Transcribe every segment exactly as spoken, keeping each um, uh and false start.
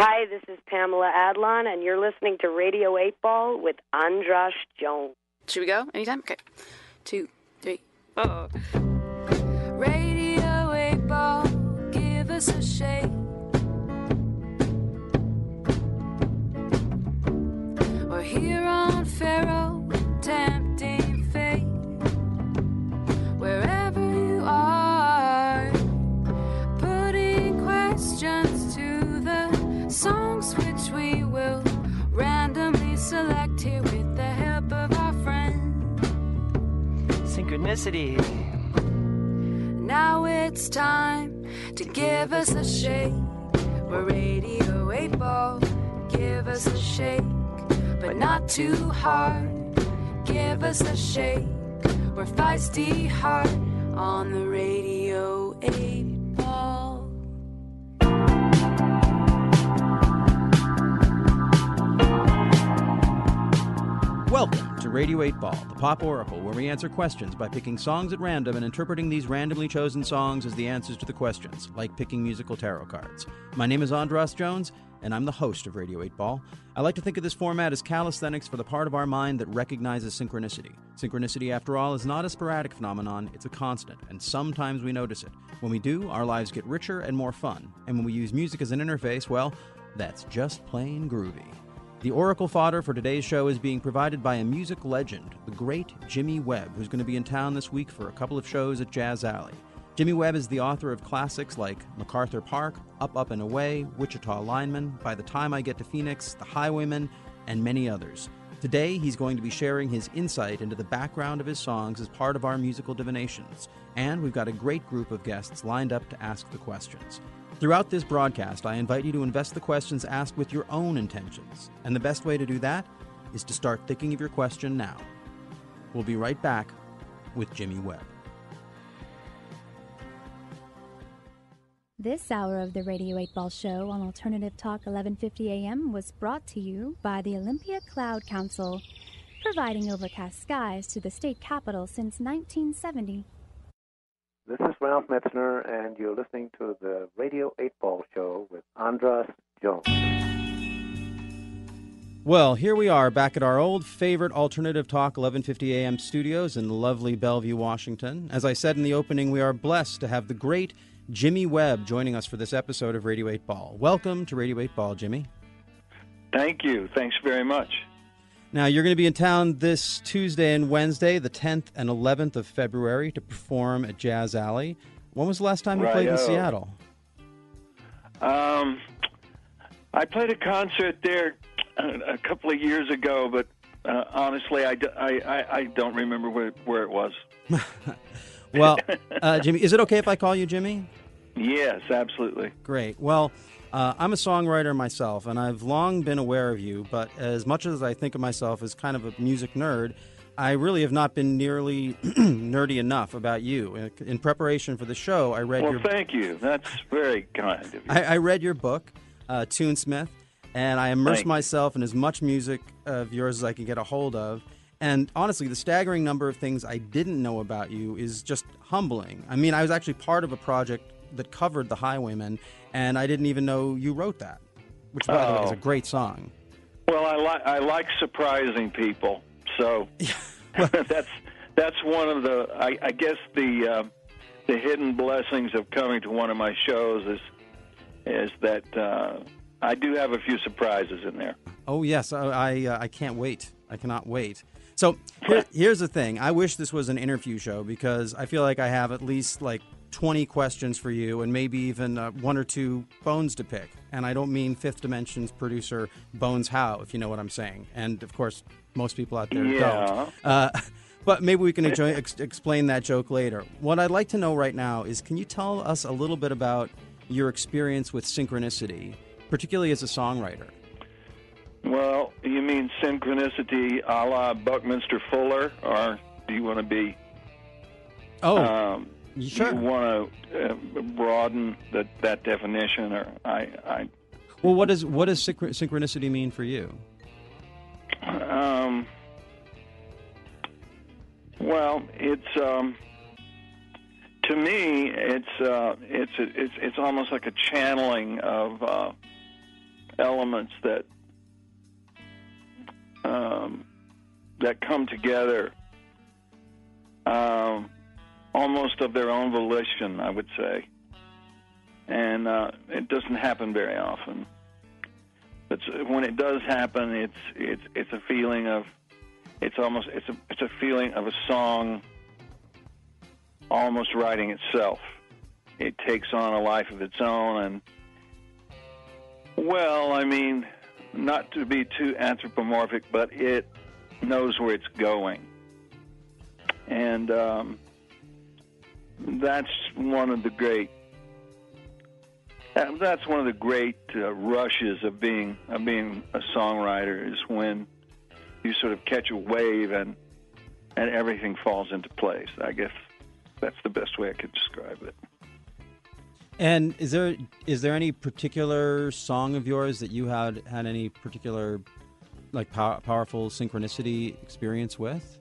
Hi, this is Pamela Adlon, and you're listening to Radio eight Ball with Andras Jones. Should we go anytime? Okay. Two, three, four. Radio eight Ball, give us a shake. We're here on Pharaoh, tempting fate. Wherever you are, putting questions to the songs which we will randomly select here with the help of our friend. Synchronicity. Now it's time to give us a shake. We're Radio eight Ball, give us a shake. But not too hard, give us a shake. We're feisty heart on the Radio eight Ball. Welcome to Radio eight Ball, the pop oracle where we answer questions by picking songs at random and interpreting these randomly chosen songs as the answers to the questions, like picking musical tarot cards. My name is Andras Jones, and I'm the host of Radio eight Ball. I like to think of this format as calisthenics for the part of our mind that recognizes synchronicity. Synchronicity, after all, is not a sporadic phenomenon, it's a constant, and sometimes we notice it. When we do, our lives get richer and more fun, and when we use music as an interface, well, that's just plain groovy. The oracle fodder for today's show is being provided by a music legend, the great Jimmy Webb, who's going to be in town this week for a couple of shows at Jazz Alley. Jimmy Webb is the author of classics like MacArthur Park, Up, Up, and Away, Wichita Lineman, By the Time I Get to Phoenix, The Highwayman, and many others. Today, he's going to be sharing his insight into the background of his songs as part of our musical divinations, and we've got a great group of guests lined up to ask the questions. Throughout this broadcast, I invite you to invest the questions asked with your own intentions, and the best way to do that is to start thinking of your question now. We'll be right back with Jimmy Webb. This hour of the Radio eight Ball Show on Alternative Talk eleven fifty A M was brought to you by the Olympia Cloud Council, providing overcast skies to the state capital since nineteen seventy. This is Ralph Metzner, and you're listening to the Radio eight Ball Show with Andras Jones. Well, here we are back at our old favorite Alternative Talk eleven fifty A M studios in lovely Bellevue, Washington. As I said in the opening, we are blessed to have the great Jimmy Webb joining us for this episode of Radio eight Ball. Welcome to Radio eight Ball, Jimmy. Thank you. Thanks very much. Now, you're going to be in town this Tuesday and Wednesday, the tenth and eleventh of February, to perform at Jazz Alley. When was the last time you Right-o. played in Seattle? Um, I played a concert there a couple of years ago, but uh, honestly, I, I, I, I don't remember where, where it was. Well, uh, Jimmy, is it okay if I call you Jimmy? Yes, absolutely. Great. Well, uh, I'm a songwriter myself, and I've long been aware of you, but as much as I think of myself as kind of a music nerd, I really have not been nearly nerdy enough about you. In, in preparation for the show, I read well, your... Well, thank you. That's very kind of you. I, I read your book, uh, Tunesmith, and I immersed Thanks. myself in as much music of yours as I can get a hold of. And honestly, the staggering number of things I didn't know about you is just humbling. I mean, I was actually part of a project that covered The Highwayman, and I didn't even know you wrote that, which, by oh. the way, is a great song. Well, I, li- I like surprising people, so well, that's that's one of the, I, I guess, the uh, the hidden blessings of coming to one of my shows is is that uh, I do have a few surprises in there. Oh, yes, I I, uh, I can't wait. I cannot wait. So here, here's the thing. I wish this was an interview show because I feel like I have at least like twenty questions for you and maybe even uh, one or two bones to pick. And I don't mean Fifth Dimensions producer Bones Howe, if you know what I'm saying. And, of course, most people out there yeah. don't. Uh, but maybe we can enjoy, ex- explain that joke later. What I'd like to know right now is, can you tell us a little bit about your experience with synchronicity, particularly as a songwriter? Well, you mean synchronicity a la Buckminster Fuller, or do you want to be... Oh, um, sure. Do you want to uh, broaden the, that definition? Or I, I. Well, what, is, what does synchronicity mean for you? Um, well, it's... Um, to me, it's, uh, it's, it's, it's almost like a channeling of... Uh, elements that um, that come together um, almost of their own volition, I would say. And uh, it doesn't happen very often. But when it does happen, it's it's it's a feeling of it's almost it's a it's a feeling of a song almost writing itself. It takes on a life of its own, and well, I mean, not to be too anthropomorphic, but it knows where it's going, and um, that's one of the great. That's one of the great uh, rushes of being of being a songwriter is when you sort of catch a wave and and everything falls into place. I guess that's the best way I could describe it. And is there is there any particular song of yours that you had had any particular like pow- powerful synchronicity experience with?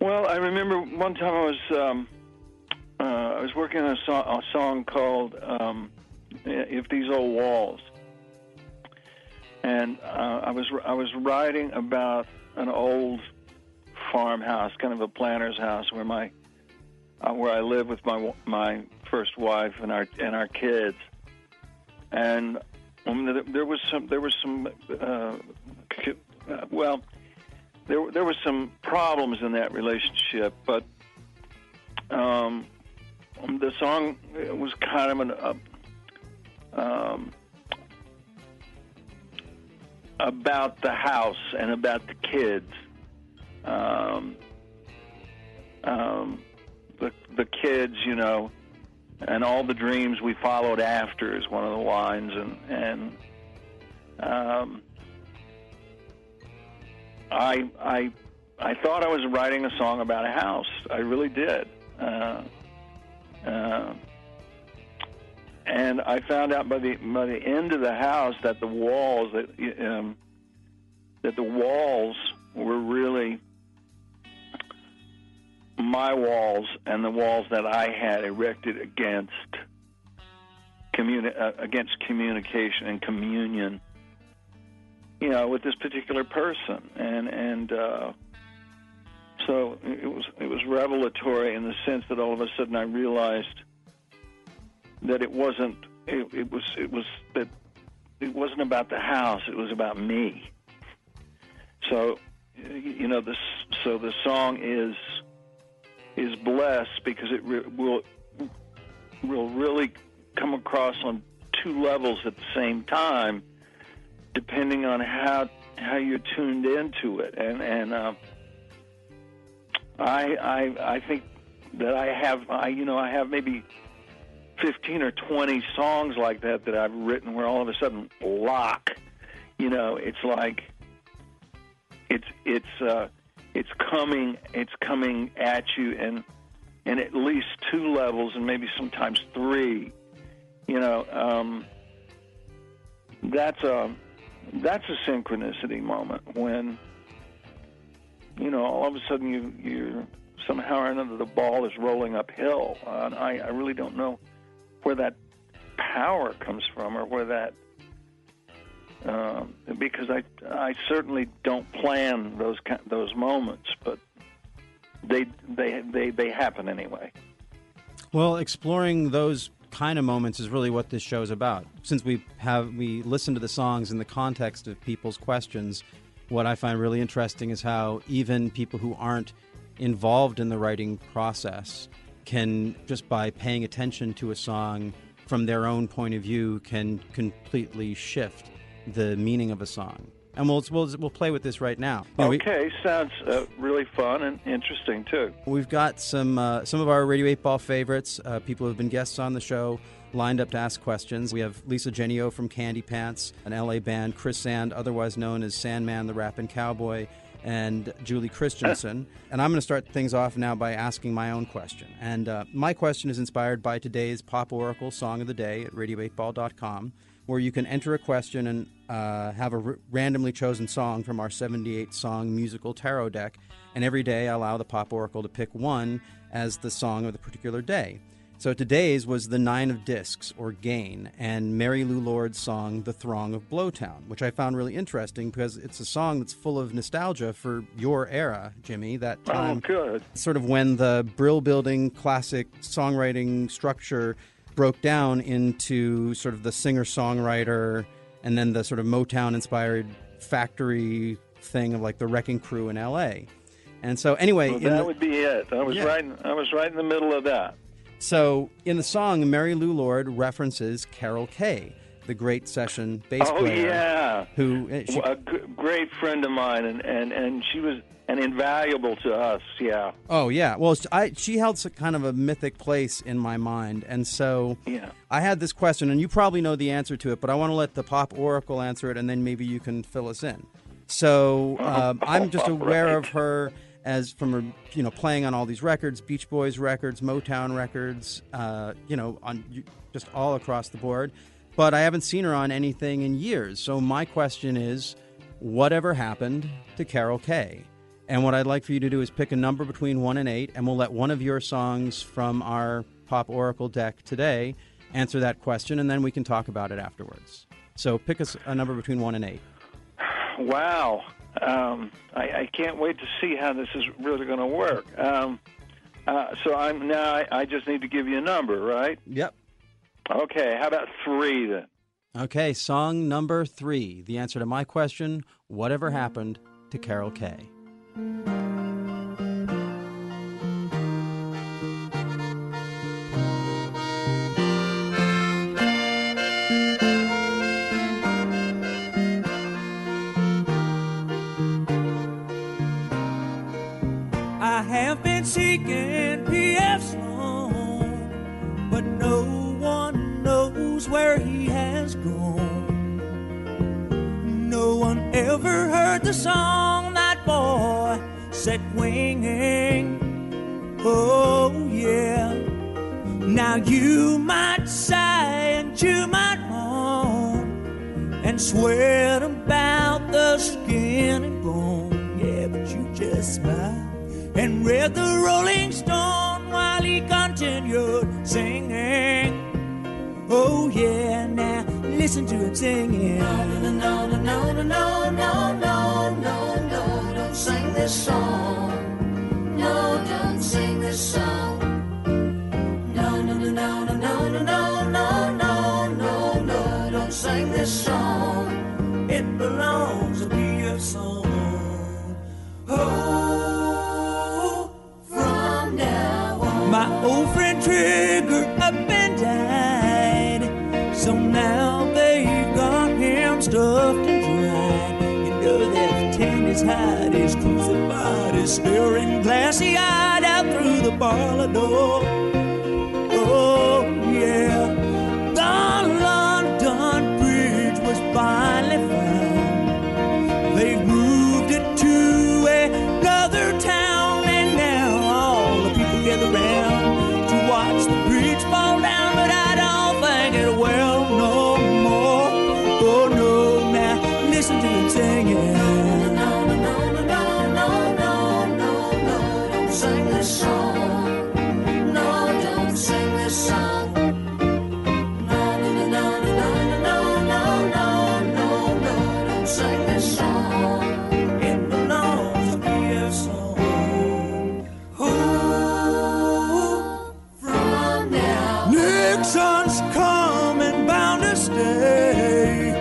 Well, I remember one time I was. Um, Uh, I was working on a song, a song called um, "If These Old Walls," and uh, I was I was writing about an old farmhouse, kind of a planter's house, where my uh, where I lived with my my first wife and our and our kids, and um, there was some there was some uh, well there there was some problems in that relationship, but. Um, The song was kind of an uh, um, about the house and about the kids. Um, um, the the kids, you know, and all the dreams we followed after is one of the lines, and and um, I I I thought I was writing a song about a house. I really did. Uh, Uh, and I found out by the by the end of the house that the walls that um, that the walls were really my walls and the walls that I had erected against communi- uh, against communication and communion, you know, with this particular person, and and. Uh, So it was it was revelatory in the sense that all of a sudden I realized that it wasn't it, it was it was that it wasn't about the house, it was about me. So you know this so the song is is blessed because it re, will will really come across on two levels at the same time, depending on how how you're tuned into it, and and. Uh, I, I I think that I have I you know I have maybe fifteen or twenty songs like that that I've written where all of a sudden lock, you know, it's like it's it's uh, it's coming it's coming at you in in at least two levels and maybe sometimes three, you know. Um, that's a that's a synchronicity moment when. You know, all of a sudden, you you somehow or another the ball is rolling uphill. Uh, and I, I really don't know where that power comes from, or where that um, because I I certainly don't plan those those moments, but they they they they happen anyway. Well, exploring those kind of moments is really what this show is about. Since we have we listen to the songs in the context of people's questions. What I find really interesting is how even people who aren't involved in the writing process can, just by paying attention to a song from their own point of view, can completely shift the meaning of a song. And we'll we'll, we'll play with this right now. You know, okay, we, sounds uh, really fun and interesting, too. We've got some uh, some of our Radio eight Ball favorites, uh, people who have been guests on the show, lined up to ask questions. We have Lisa Genio from Candy Pants, an L A band, Chris Sand, otherwise known as Sandman, the Rappin' Cowboy, and Julie Christensen. And I'm going to start things off now by asking my own question. And uh, my question is inspired by today's Pop Oracle Song of the Day at radio eight ball dot com, where you can enter a question and uh, have a r- randomly chosen song from our seventy-eight song musical tarot deck. And every day I allow the Pop Oracle to pick one as the song of the particular day. So today's was the Nine of Disks, or Gain, and Mary Lou Lord's song, The Throng of Blowtown, which I found really interesting because it's a song that's full of nostalgia for your era, Jimmy, that time. Oh, good. Sort of when the Brill Building classic songwriting structure broke down into sort of the singer-songwriter and then the sort of Motown-inspired factory thing of like the Wrecking Crew in L A. And so anyway... Well, that the, would be it. I was, yeah. right, I was right in the middle of that. So, in the song, Mary Lou Lord references Carole Kaye, the great session bass oh, player. Oh, yeah. Who, she, a g- great friend of mine, and, and, and she was an invaluable to us, yeah. Oh, yeah. Well, I, she held some kind of a mythic place in my mind, and so yeah. I had this question, and you probably know the answer to it, but I want to let the Pop Oracle answer it, and then maybe you can fill us in. So, uh, oh, I'm just aware right. of her... as from her, you know, playing on all these records, Beach Boys records, Motown records, uh, you know, on just all across the board. But I haven't seen her on anything in years. So my question is, whatever happened to Carole Kaye? And what I'd like for you to do is pick a number between one and eight, and we'll let one of your songs from our Pop Oracle deck today answer that question, and then we can talk about it afterwards. So pick a, a number between one and eight. Wow. Um, I, I can't wait to see how this is really going to work. Um, uh, so I'm now. I, I just need to give you a number, right? Yep. Okay. How about three then? Okay. Song number three. The answer to my question: whatever happened to Carole Kaye? Seeking P F. Sloan, but no one knows where he has gone. No one ever heard the song that boy set winging. Oh, yeah. Now you might sigh and you might moan and sweat about the skin and bone. Yeah, but you just smile and read the Rolling Stone while he continued singing. Oh yeah, now listen to him singing. No, no, no, no, no, no, no, no, no, no, don't sing this song. No, don't sing this song. No, no, no, no, no, no, no, no, no, no, no, no, don't sing this song. It belongs to be a song. Oh. My old friend Trigger up and died, so now they've got him stuffed and dried. You know they've tamed his hide, his crucified, his staring glassy-eyed out through the parlor door. Oh, yeah. The London Bridge was finally found. They've moved it to another town, and now all the people gather round the bridge fall down, but I don't think it will no more. Oh no, now listen to him singing. No, no, no, no, no, no, no, no, no, don't sing this song. No, don't sing this song. No, no, no, no, no, no, no, no, no, no, don't sing this song. It belongs to be a song. Son's come and bound to stay.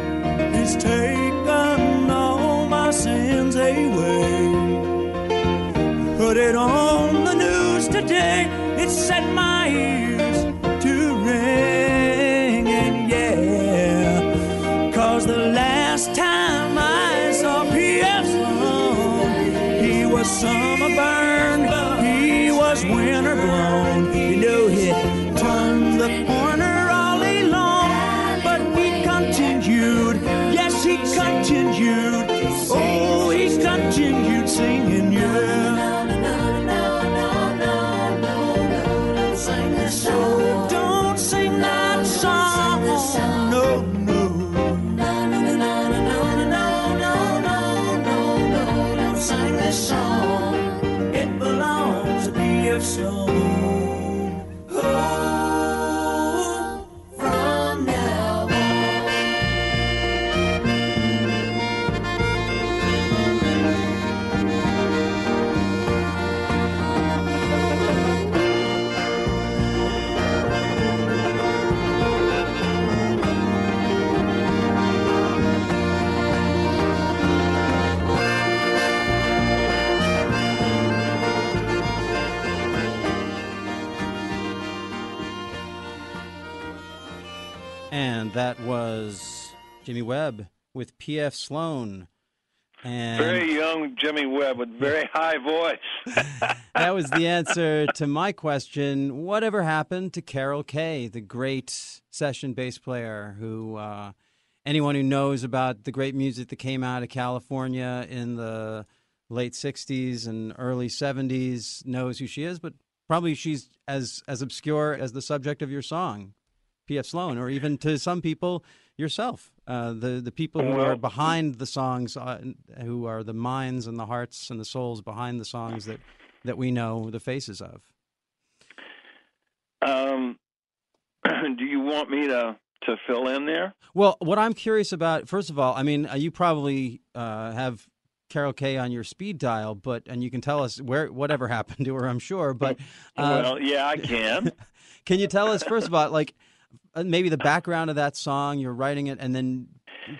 He's taken all my sins away. Put it on the news today. It set my ears to ring. And yeah, cause the last time I saw P F. Sloan, he was summer burned, he was winter blown. You know he turned the continued, oh, he continued singing, yeah. No, no, no, no, no, no, no, don't sing this song. Don't sing that song. No, no, no, no, no, no, no, no, no, no, no, don't sing this song. It belongs to P F. Sloan. Oh. And that was Jimmy Webb with P F. Sloan. And very young Jimmy Webb with very high voice. That was the answer to my question, whatever happened to Carole Kaye, the great session bass player who uh, anyone who knows about the great music that came out of California in the late sixties and early seventies knows who she is, but probably she's as, as obscure as the subject of your song, P F. Sloan, or even to some people yourself. Uh, the, the people who are behind the songs, uh, who are the minds and the hearts and the souls behind the songs that, that we know the faces of. Um, do you want me to, to fill in there? Well, what I'm curious about, first of all, I mean, you probably uh, have Carole Kaye on your speed dial, but and you can tell us where whatever happened to her, I'm sure. But uh, well, yeah, I can. Can you tell us, first of all, like, maybe the background of that song, you're writing it, and then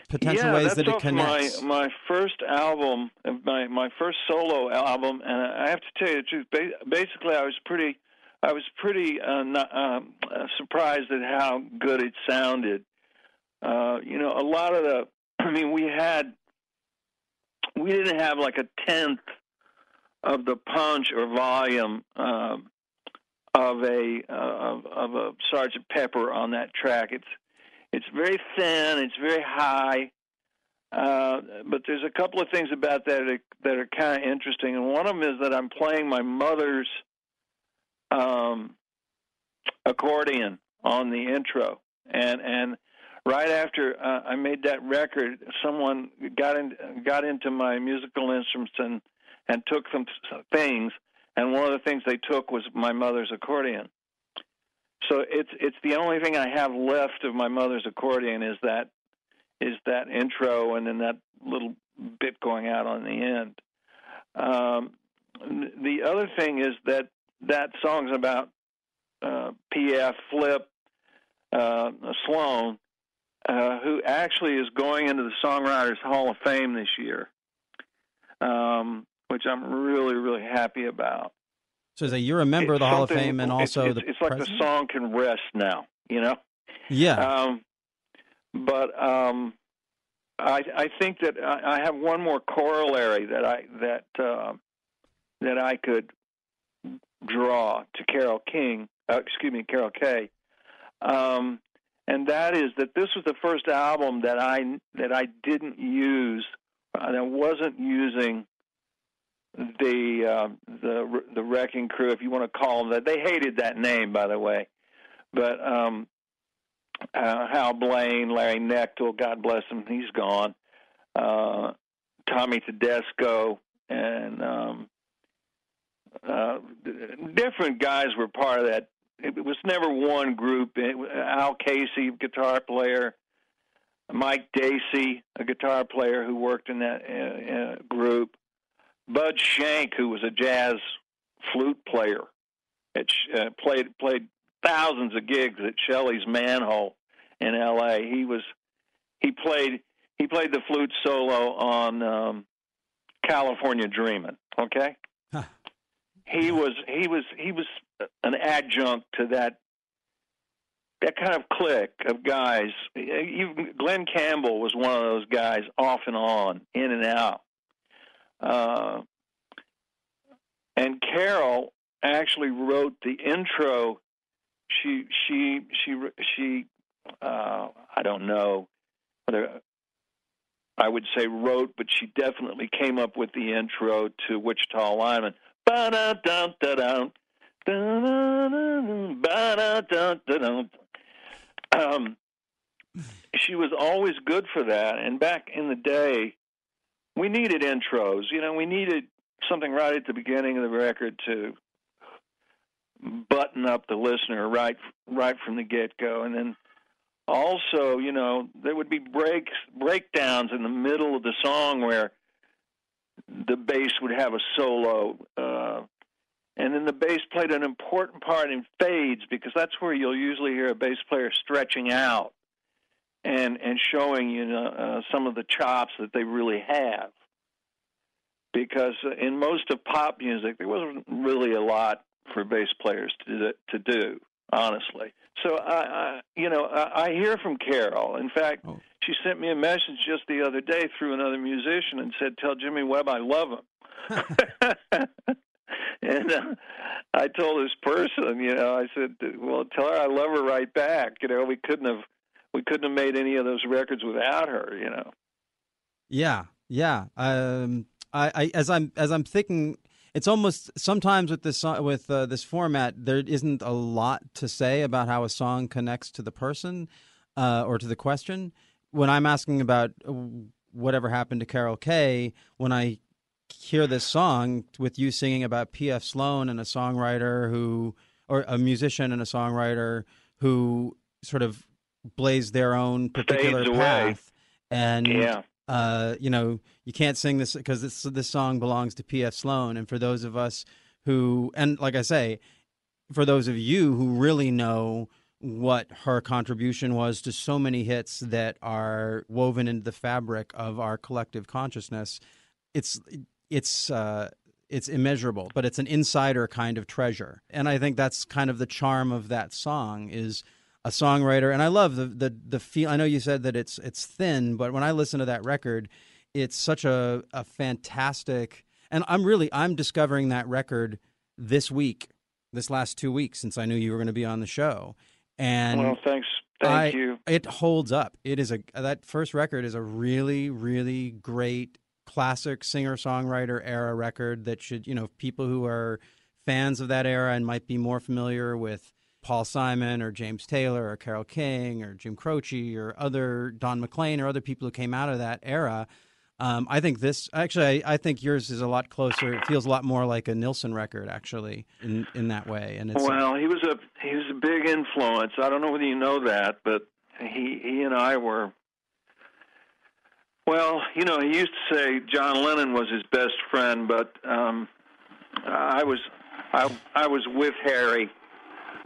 potential yeah, ways that it connects. My, my first album, my, my first solo album, and I have to tell you the truth, basically I was pretty, I was pretty uh, not, uh, surprised at how good it sounded. Uh, you know, a lot of the, I mean, we had, we didn't have like a tenth of the punch or volume uh, of a uh, of, of a Sergeant Pepper on that track. It's it's very thin. It's very high. Uh, but there's a couple of things about that that are, are kind of interesting, and one of them is that I'm playing my mother's um, accordion on the intro, and and right after uh, I made that record, someone got in got into my musical instruments and and took some things. And one of the things they took was my mother's accordion. So it's it's the only thing I have left of my mother's accordion is that is that intro and then that little bit going out on the end. Um, the other thing is that that song's about uh, P F. Flip uh, Sloan, uh, who actually is going into the Songwriters Hall of Fame this year. Um, which I'm really, really happy about. So that you're a member it's of the Hall of Fame and also it's, it's, the It's like president? The song can rest now, you know? Yeah. Um, but um, I, I think that I, I have one more corollary that I that uh, that I could draw to Carole King, uh, excuse me, Carole Kaye, um, and that is that this was the first album that I that I didn't use, uh, that I wasn't using the uh, the the Wrecking Crew, if you want to call them that. They hated that name, by the way. But um, uh, Hal Blaine, Larry Nechtel, God bless him, he's gone. Uh, Tommy Tedesco, and um, uh, different guys were part of that. It was never one group. It was Al Casey, guitar player. Mike Dacey, a guitar player who worked in that uh, uh, group. Bud Shank, who was a jazz flute player, it, uh, played played thousands of gigs at Shelley's Manhole in L A. He was he played he played the flute solo on um, California Dreamin'. Okay, huh. he was he was he was an adjunct to that that kind of clique of guys. You, Glenn Campbell was one of those guys, off and on, in and out. Uh, and Carole actually wrote the intro. She she she she uh, I don't know whether I would say wrote, but she definitely came up with the intro to Wichita Lineman. Um, she was always good for that, and back in the day, we needed intros, you know, we needed something right at the beginning of the record to button up the listener right right from the get-go. And then also, you know, there would be breaks, breakdowns in the middle of the song where the bass would have a solo. Uh, and then the bass played an important part in fades, because that's where you'll usually hear a bass player stretching out. And, and showing, you know, uh, some of the chops that they really have. Because in most of pop music, there wasn't really a lot for bass players to, to do. honestly. So, I, I you know, I, I hear from Carole. In fact, oh. she sent me a message just the other day through another musician and said, tell Jimmy Webb I love him. And uh, I told this person, you know, I said, well, tell her I love her right back. You know, we couldn't have we couldn't have made any of those records without her, you know. Yeah, yeah. Um, I, I as I'm as I'm thinking, it's almost sometimes with this with uh, this format, there isn't a lot to say about how a song connects to the person uh, or to the question. When I'm asking about whatever happened to Carole Kaye, when I hear this song with you singing about P F. Sloan and a songwriter who, or a musician and a songwriter who sort of blazed their own particular path. And, yeah. uh, you know, you can't sing this because this, this song belongs to P F. Sloan. And for those of us who, and like I say, for those of you who really know what her contribution was to so many hits that are woven into the fabric of our collective consciousness, it's, It's uh, it's immeasurable, but it's an insider kind of treasure. And I think that's kind of the charm of that song is a songwriter. And I love the the, the feel. I know you said that it's it's thin, but when I listen to that record, it's such a, a fantastic. And I'm really I'm discovering that record this week, this last two weeks since I knew you were going to be on the show. And well, thanks. Thank I, you. It holds up. It is a that first record is a really, really great classic singer-songwriter era record that should, you know, people who are fans of that era and might be more familiar with Paul Simon or James Taylor or Carole King or Jim Croce or other Don McLean or other people who came out of that era. Um, I think this, actually, I, I think yours is a lot closer. It feels a lot more like a Nilsson record, actually, in, in that way. And it's well, a, he was a he was a big influence. I don't know whether you know that, but he he and I were. Well, you know, he used to say John Lennon was his best friend, but um, I was I, I was with Harry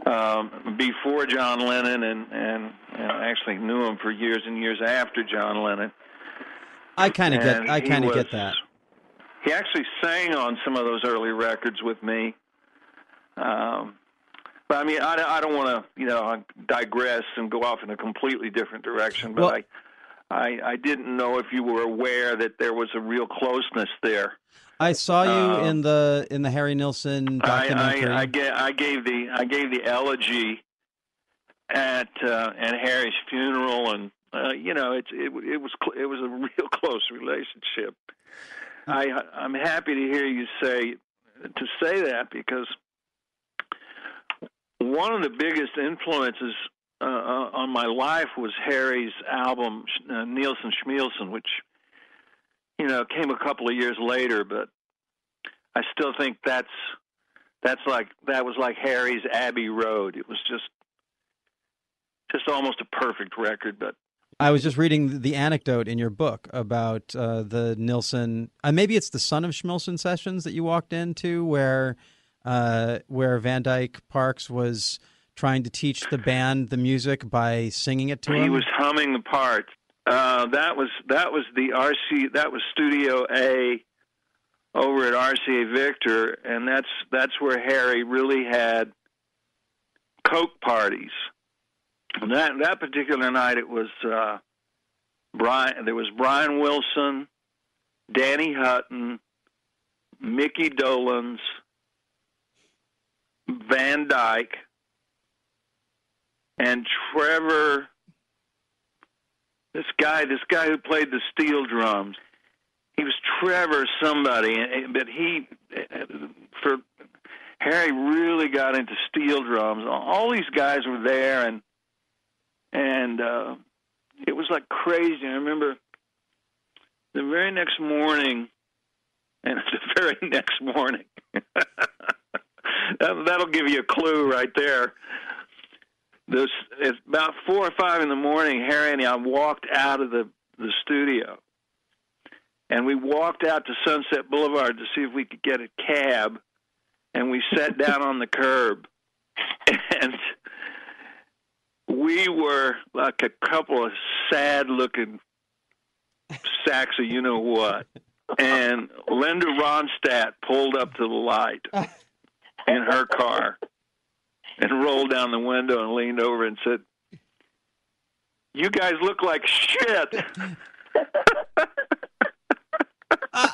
um, before John Lennon, and and you know, actually knew him for years and years after John Lennon. I kind of get I kind of get that. He actually sang on some of those early records with me. Um, but I mean, I, I don't want to you know digress and go off in a completely different direction, but well, I. I, I didn't know if you were aware that there was a real closeness there. I saw you uh, in the in the Harry Nilsson documentary. I, I, I, gave, I gave the I gave the elegy at uh, at Harry's funeral, and uh, you know it's it, it was it was a real close relationship. I I'm happy to hear you say to say that because one of the biggest influences Uh, on my life was Harry's album, uh, Nielsen Schmielsen, which, you know, came a couple of years later, but I still think that's, that's like, that was like Harry's Abbey Road. It was just, just almost a perfect record, but. I was just reading the anecdote in your book about uh, the Nilsson, uh, maybe it's the Son of Schmielsen sessions that you walked into where, uh, where Van Dyke Parks was trying to teach the band the music by singing it to him? He was humming the part. Uh, that was that was the R C. That was Studio A over at R C A Victor, and that's that's where Harry really had coke parties. And that that particular night, it was uh, Brian. There was Brian Wilson, Danny Hutton, Mickey Dolans, Van Dyke. And Trevor, this guy, this guy who played the steel drums, he was Trevor somebody, but he, for Harry really got into steel drums. All these guys were there, and and uh, it was like crazy. I remember the very next morning, and the very next morning, that'll give you a clue right there. This, it's about four or five in the morning, Harry and I walked out of the, the studio, and we walked out to Sunset Boulevard to see if we could get a cab, and we sat down on the curb, and we were like a couple of sad-looking sacks of you-know-what, and Linda Ronstadt pulled up to the light in her car. and rolled down the window and leaned over and said, "You guys look like shit." uh.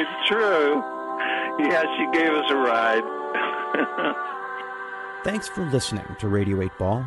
It's true. Yeah, she gave us a ride. Thanks for listening to Radio eight Ball.